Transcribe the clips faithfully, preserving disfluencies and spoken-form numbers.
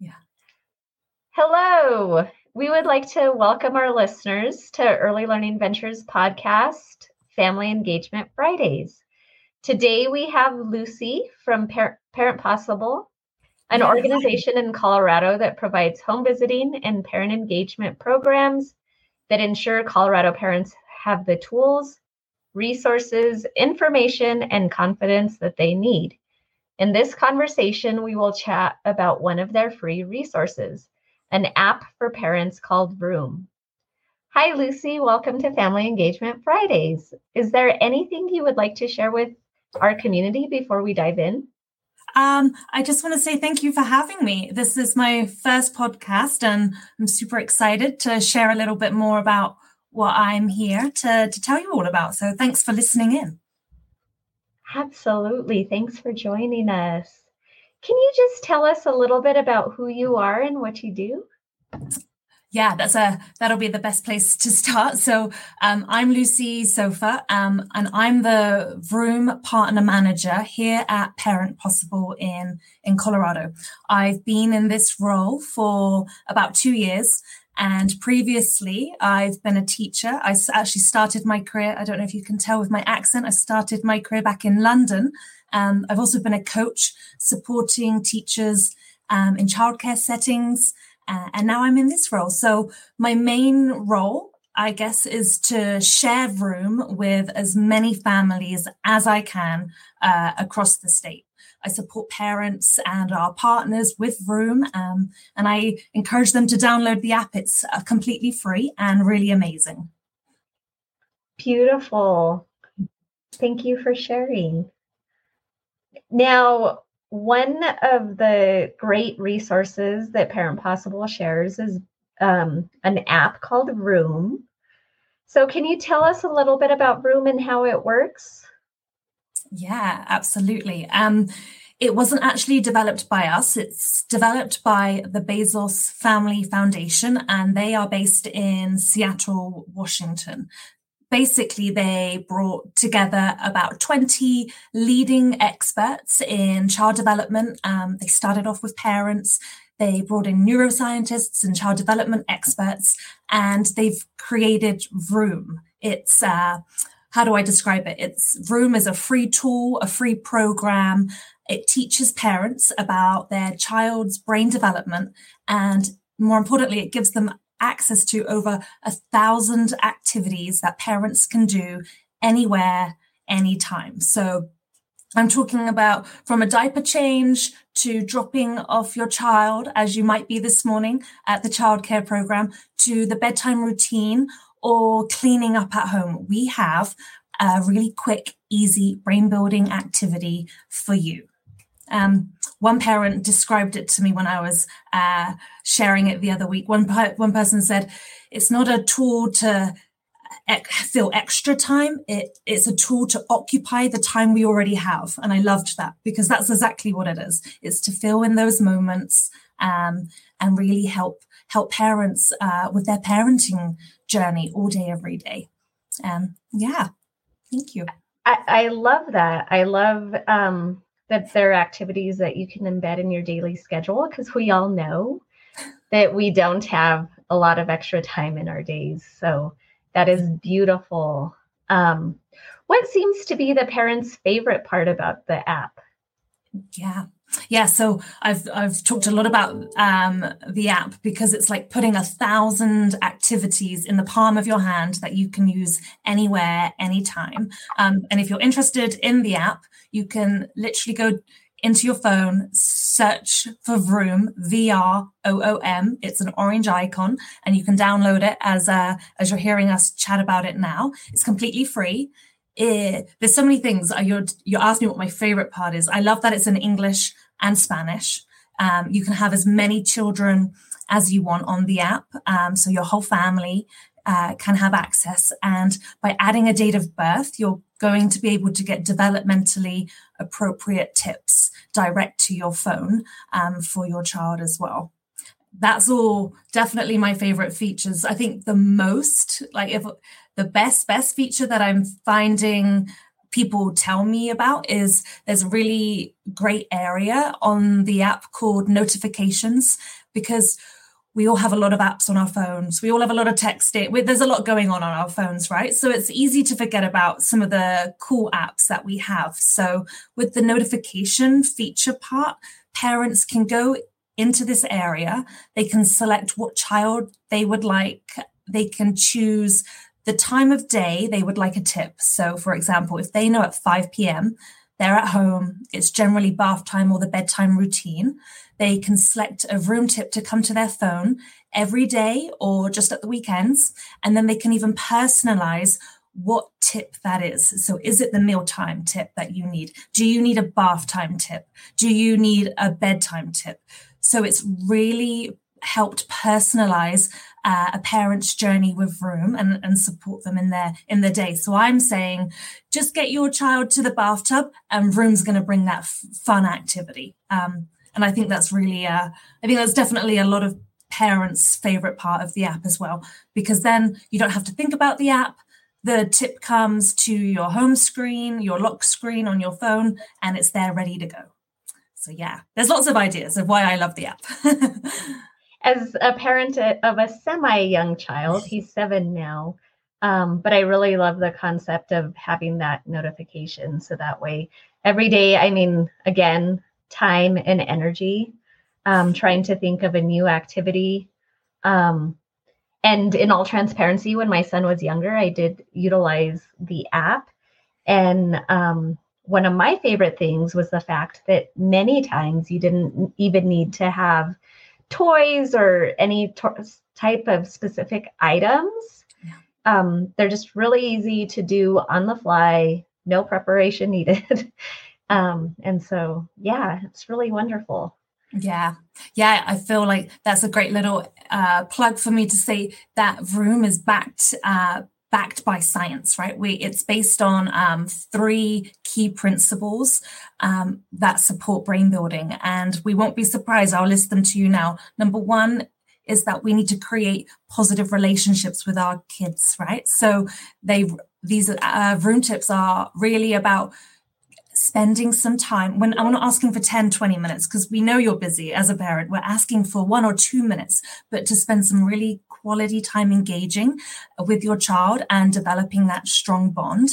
Yeah. Hello. We would like to welcome our listeners to Early Learning Ventures podcast, Family Engagement Fridays. Today we have Lucy from Par- Parent Possible, an organization in Colorado that provides home visiting and parent engagement programs that ensure Colorado parents have the tools, resources, information, and confidence that they need. In this conversation, we will chat about one of their free resources, an app for parents called Vroom. Hi, Lucy. Welcome to Family Engagement Fridays. Is there anything you would like to share with our community before we dive in? Um, I just want to say thank you for having me. This is my first podcast, and I'm super excited to share a little bit more about what I'm here to, to tell you all about. So thanks for listening in. Absolutely. Thanks for joining us. Can you just tell us a little bit about who you are and what you do? Yeah, that's a that'll be the best place to start. So um, I'm Lucy Soffer, um, and I'm the Vroom Partner Manager here at Parent Possible in, in Colorado. I've been in this role for about two years, and previously I've been a teacher. I actually started my career, I don't know if you can tell with my accent, I started my career back in London. Um, I've also been a coach supporting teachers um, in childcare settings. Uh, and now I'm in this role. So my main role, I guess, is to share Vroom with as many families as I can uh, across the state. I support parents and our partners with Vroom, um, and I encourage them to download the app. It's uh, completely free and really amazing. Beautiful. Thank you for sharing. Now, one of the great resources that Parent Possible shares is um, an app called Vroom. So can you tell us a little bit about Vroom and how it works? Yeah, absolutely. Um, it wasn't actually developed by us. It's developed by the Bezos Family Foundation, and they are based in Seattle, Washington. Basically, they brought together about twenty leading experts in child development. Um, they started off with parents. They brought in neuroscientists and child development experts, and they've created Vroom. It's, uh, how do I describe it? It's Vroom is a free tool, a free program. It teaches parents about their child's brain development, and more importantly, it gives them access to over a thousand activities that parents can do anywhere, anytime. So I'm talking about from a diaper change to dropping off your child, as you might be this morning at the childcare program, to the bedtime routine or cleaning up at home. We have a really quick, easy brain building activity for you. Um, one parent described it to me when I was uh, sharing it the other week. One one person said, it's not a tool to ec- fill extra time. It, it's a tool to occupy the time we already have. And I loved that because that's exactly what it is. It's to fill in those moments um, and really help help parents uh, with their parenting journey all day, every day. Um, yeah. Thank you. I, I love that. I love um that there are activities that you can embed in your daily schedule, because we all know that we don't have a lot of extra time in our days. So that is beautiful. Um, what seems to be the parents' favorite part about the app? Yeah. Yeah. So I've I've talked a lot about um, the app because it's like putting a thousand activities in the palm of your hand that you can use anywhere, anytime. Um, and if you're interested in the app, you can literally go into your phone, search for Vroom, V R O O M. It's an orange icon, and you can download it as uh, as you're hearing us chat about it now. It's completely free. It, there's so many things. You're, you're asking me what my favorite part is. I love that it's in English and Spanish. Um, you can have as many children as you want on the app. Um, so your whole family uh, can have access. And by adding a date of birth, you're going to be able to get developmentally appropriate tips direct to your phone um, for your child as well. That's all definitely my favorite features. I think the most, like if the best, best feature that I'm finding people tell me about is there's a really great area on the app called notifications, because we all have a lot of apps on our phones. We all have a lot of texting. There's a lot going on on our phones, right? So it's easy to forget about some of the cool apps that we have. So with the notification feature part, parents can go into this area. They can select what child they would like. They can choose the time of day they would like a tip. So for example, if they know at five p.m., they're at home, it's generally bath time or the bedtime routine. They can select a Vroom tip to come to their phone every day or just at the weekends. And then they can even personalize what tip that is. So is it the mealtime tip that you need? Do you need a bath time tip? Do you need a bedtime tip? So it's really helped personalize uh, a parent's journey with Vroom and, and support them in their in their day. So I'm saying, just get your child to the bathtub, and Vroom's going to bring that f- fun activity. Um, and I think that's really, uh, I think that's definitely a lot of parents' favorite part of the app as well, because then you don't have to think about the app. The tip comes to your home screen, your lock screen on your phone, and it's there ready to go. So yeah, there's lots of ideas of why I love the app. As a parent of a semi-young child, he's seven now, um, but I really love the concept of having that notification. So that way, every day, I mean, again, time and energy, um, trying to think of a new activity. Um, and in all transparency, when my son was younger, I did utilize the app. And um, one of my favorite things was the fact that many times you didn't even need to have toys or any to- type of specific items. Yeah. Um, they're just really easy to do on the fly, no preparation needed. um, and so, yeah, it's really wonderful. Yeah. Yeah. I feel like that's a great little uh, plug for me to say that Vroom is backed uh, backed by science, right? We it's based on um, three key principles um, that support brain building. And we won't be surprised. I'll list them to you now. Number one is that we need to create positive relationships with our kids, right? So they these uh, Vroom tips are really about spending some time when I'm not asking for ten, twenty minutes, because we know you're busy as a parent. We're asking for one or two minutes, but to spend some really quality time engaging with your child and developing that strong bond,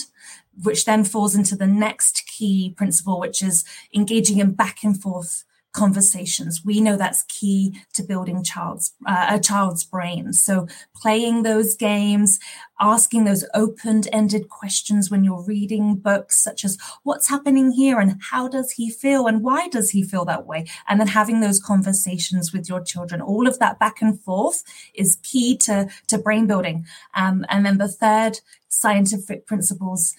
which then falls into the next key principle, which is engaging in back and forth conversations. We know that's key to building child's uh, a child's brain. So playing those games, asking those open-ended questions when you're reading books, such as what's happening here and how does he feel and why does he feel that way? And then having those conversations with your children. All of that back and forth is key to, to brain building. Um, and then the third scientific principles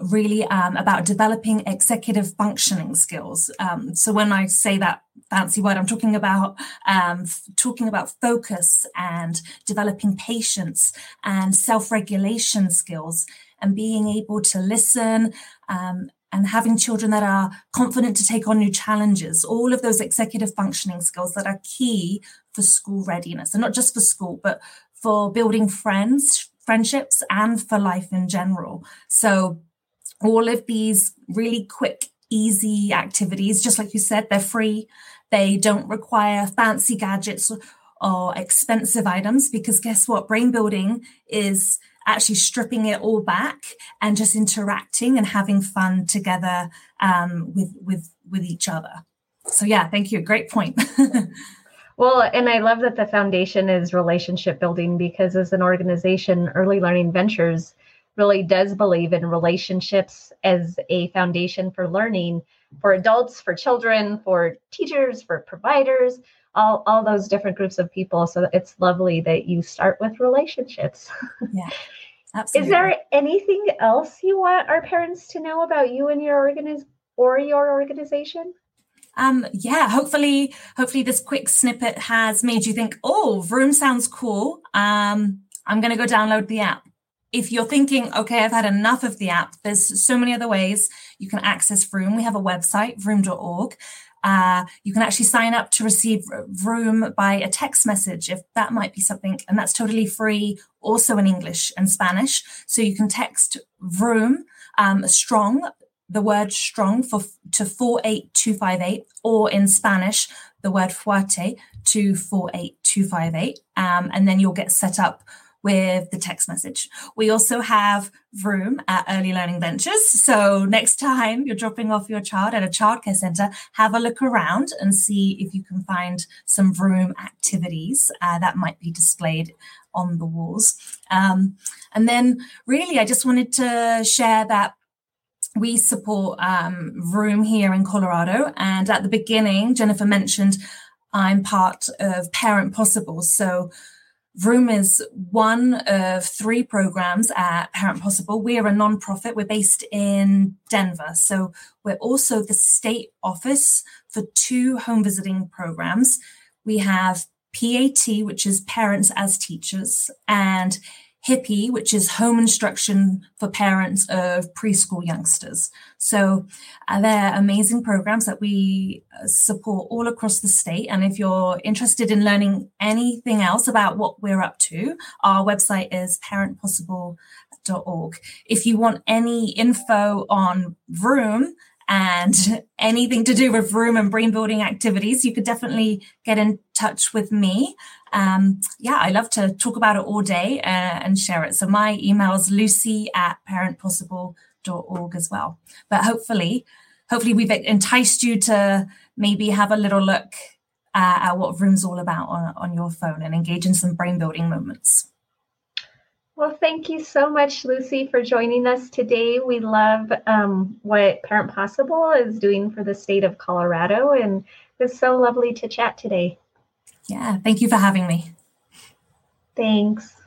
really um, about developing executive functioning skills. Um, so when I say that fancy word, I'm talking about um, f- talking about focus and developing patience and self-regulation skills and being able to listen um, and having children that are confident to take on new challenges. All of those executive functioning skills that are key for school readiness, and not just for school, but for building friends, friendships, and for life in general. So all of these really quick, easy activities, just like you said, they're free. They don't require fancy gadgets or expensive items, because guess what? Brain building is actually stripping it all back and just interacting and having fun together um, with, with, with each other. So yeah, thank you. Great point. Well, and I love that the foundation is relationship building, because as an organization, Early Learning Ventures really does believe in relationships as a foundation for learning, for adults, for children, for teachers, for providers, all, all those different groups of people. So it's lovely that you start with relationships. Yeah, absolutely. Is there anything else you want our parents to know about you and your organiz- or your organization? Um, yeah, hopefully, hopefully this quick snippet has made you think, oh, Vroom sounds cool. Um, I'm going to go download the app. If you're thinking, okay, I've had enough of the app, there's so many other ways you can access Vroom. We have a website, vroom dot org. Uh, you can actually sign up to receive Vroom by a text message, if that might be something, and that's totally free, also in English and Spanish. So you can text Vroom um, strong, the word strong for to four eight two five eight, or in Spanish, the word fuerte to four eight two five eight. Um, and then you'll get set up with the text message. We also have Vroom at Early Learning Ventures. So next time you're dropping off your child at a childcare center, have a look around and see if you can find some Vroom activities uh, that might be displayed on the walls. Um, and then really, I just wanted to share that we support um, Vroom here in Colorado. And at the beginning, Jennifer mentioned I'm part of Parent Possible. So Vroom is one of three programs at Parent Possible. We are a nonprofit. We're based in Denver. So we're also the state office for two home visiting programs. We have P A T, which is Parents as Teachers, and Hippy, which is home instruction for parents of preschool youngsters. So uh, they're amazing programs that we uh, support all across the state. And if you're interested in learning anything else about what we're up to, our website is parent possible dot org. If you want any info on Vroom and anything to do with Vroom and brain building activities, you could definitely get in touch with me. Um, yeah, I love to talk about it all day uh, and share it. So my email is lucy at parent possible dot org as well. But hopefully, hopefully we've enticed you to maybe have a little look uh, at what Vroom's all about on, on your phone and engage in some brain building moments. Well, thank you so much, Lucy, for joining us today. We love um, what Parent Possible is doing for the state of Colorado, and it's so lovely to chat today. Yeah, thank you for having me. Thanks.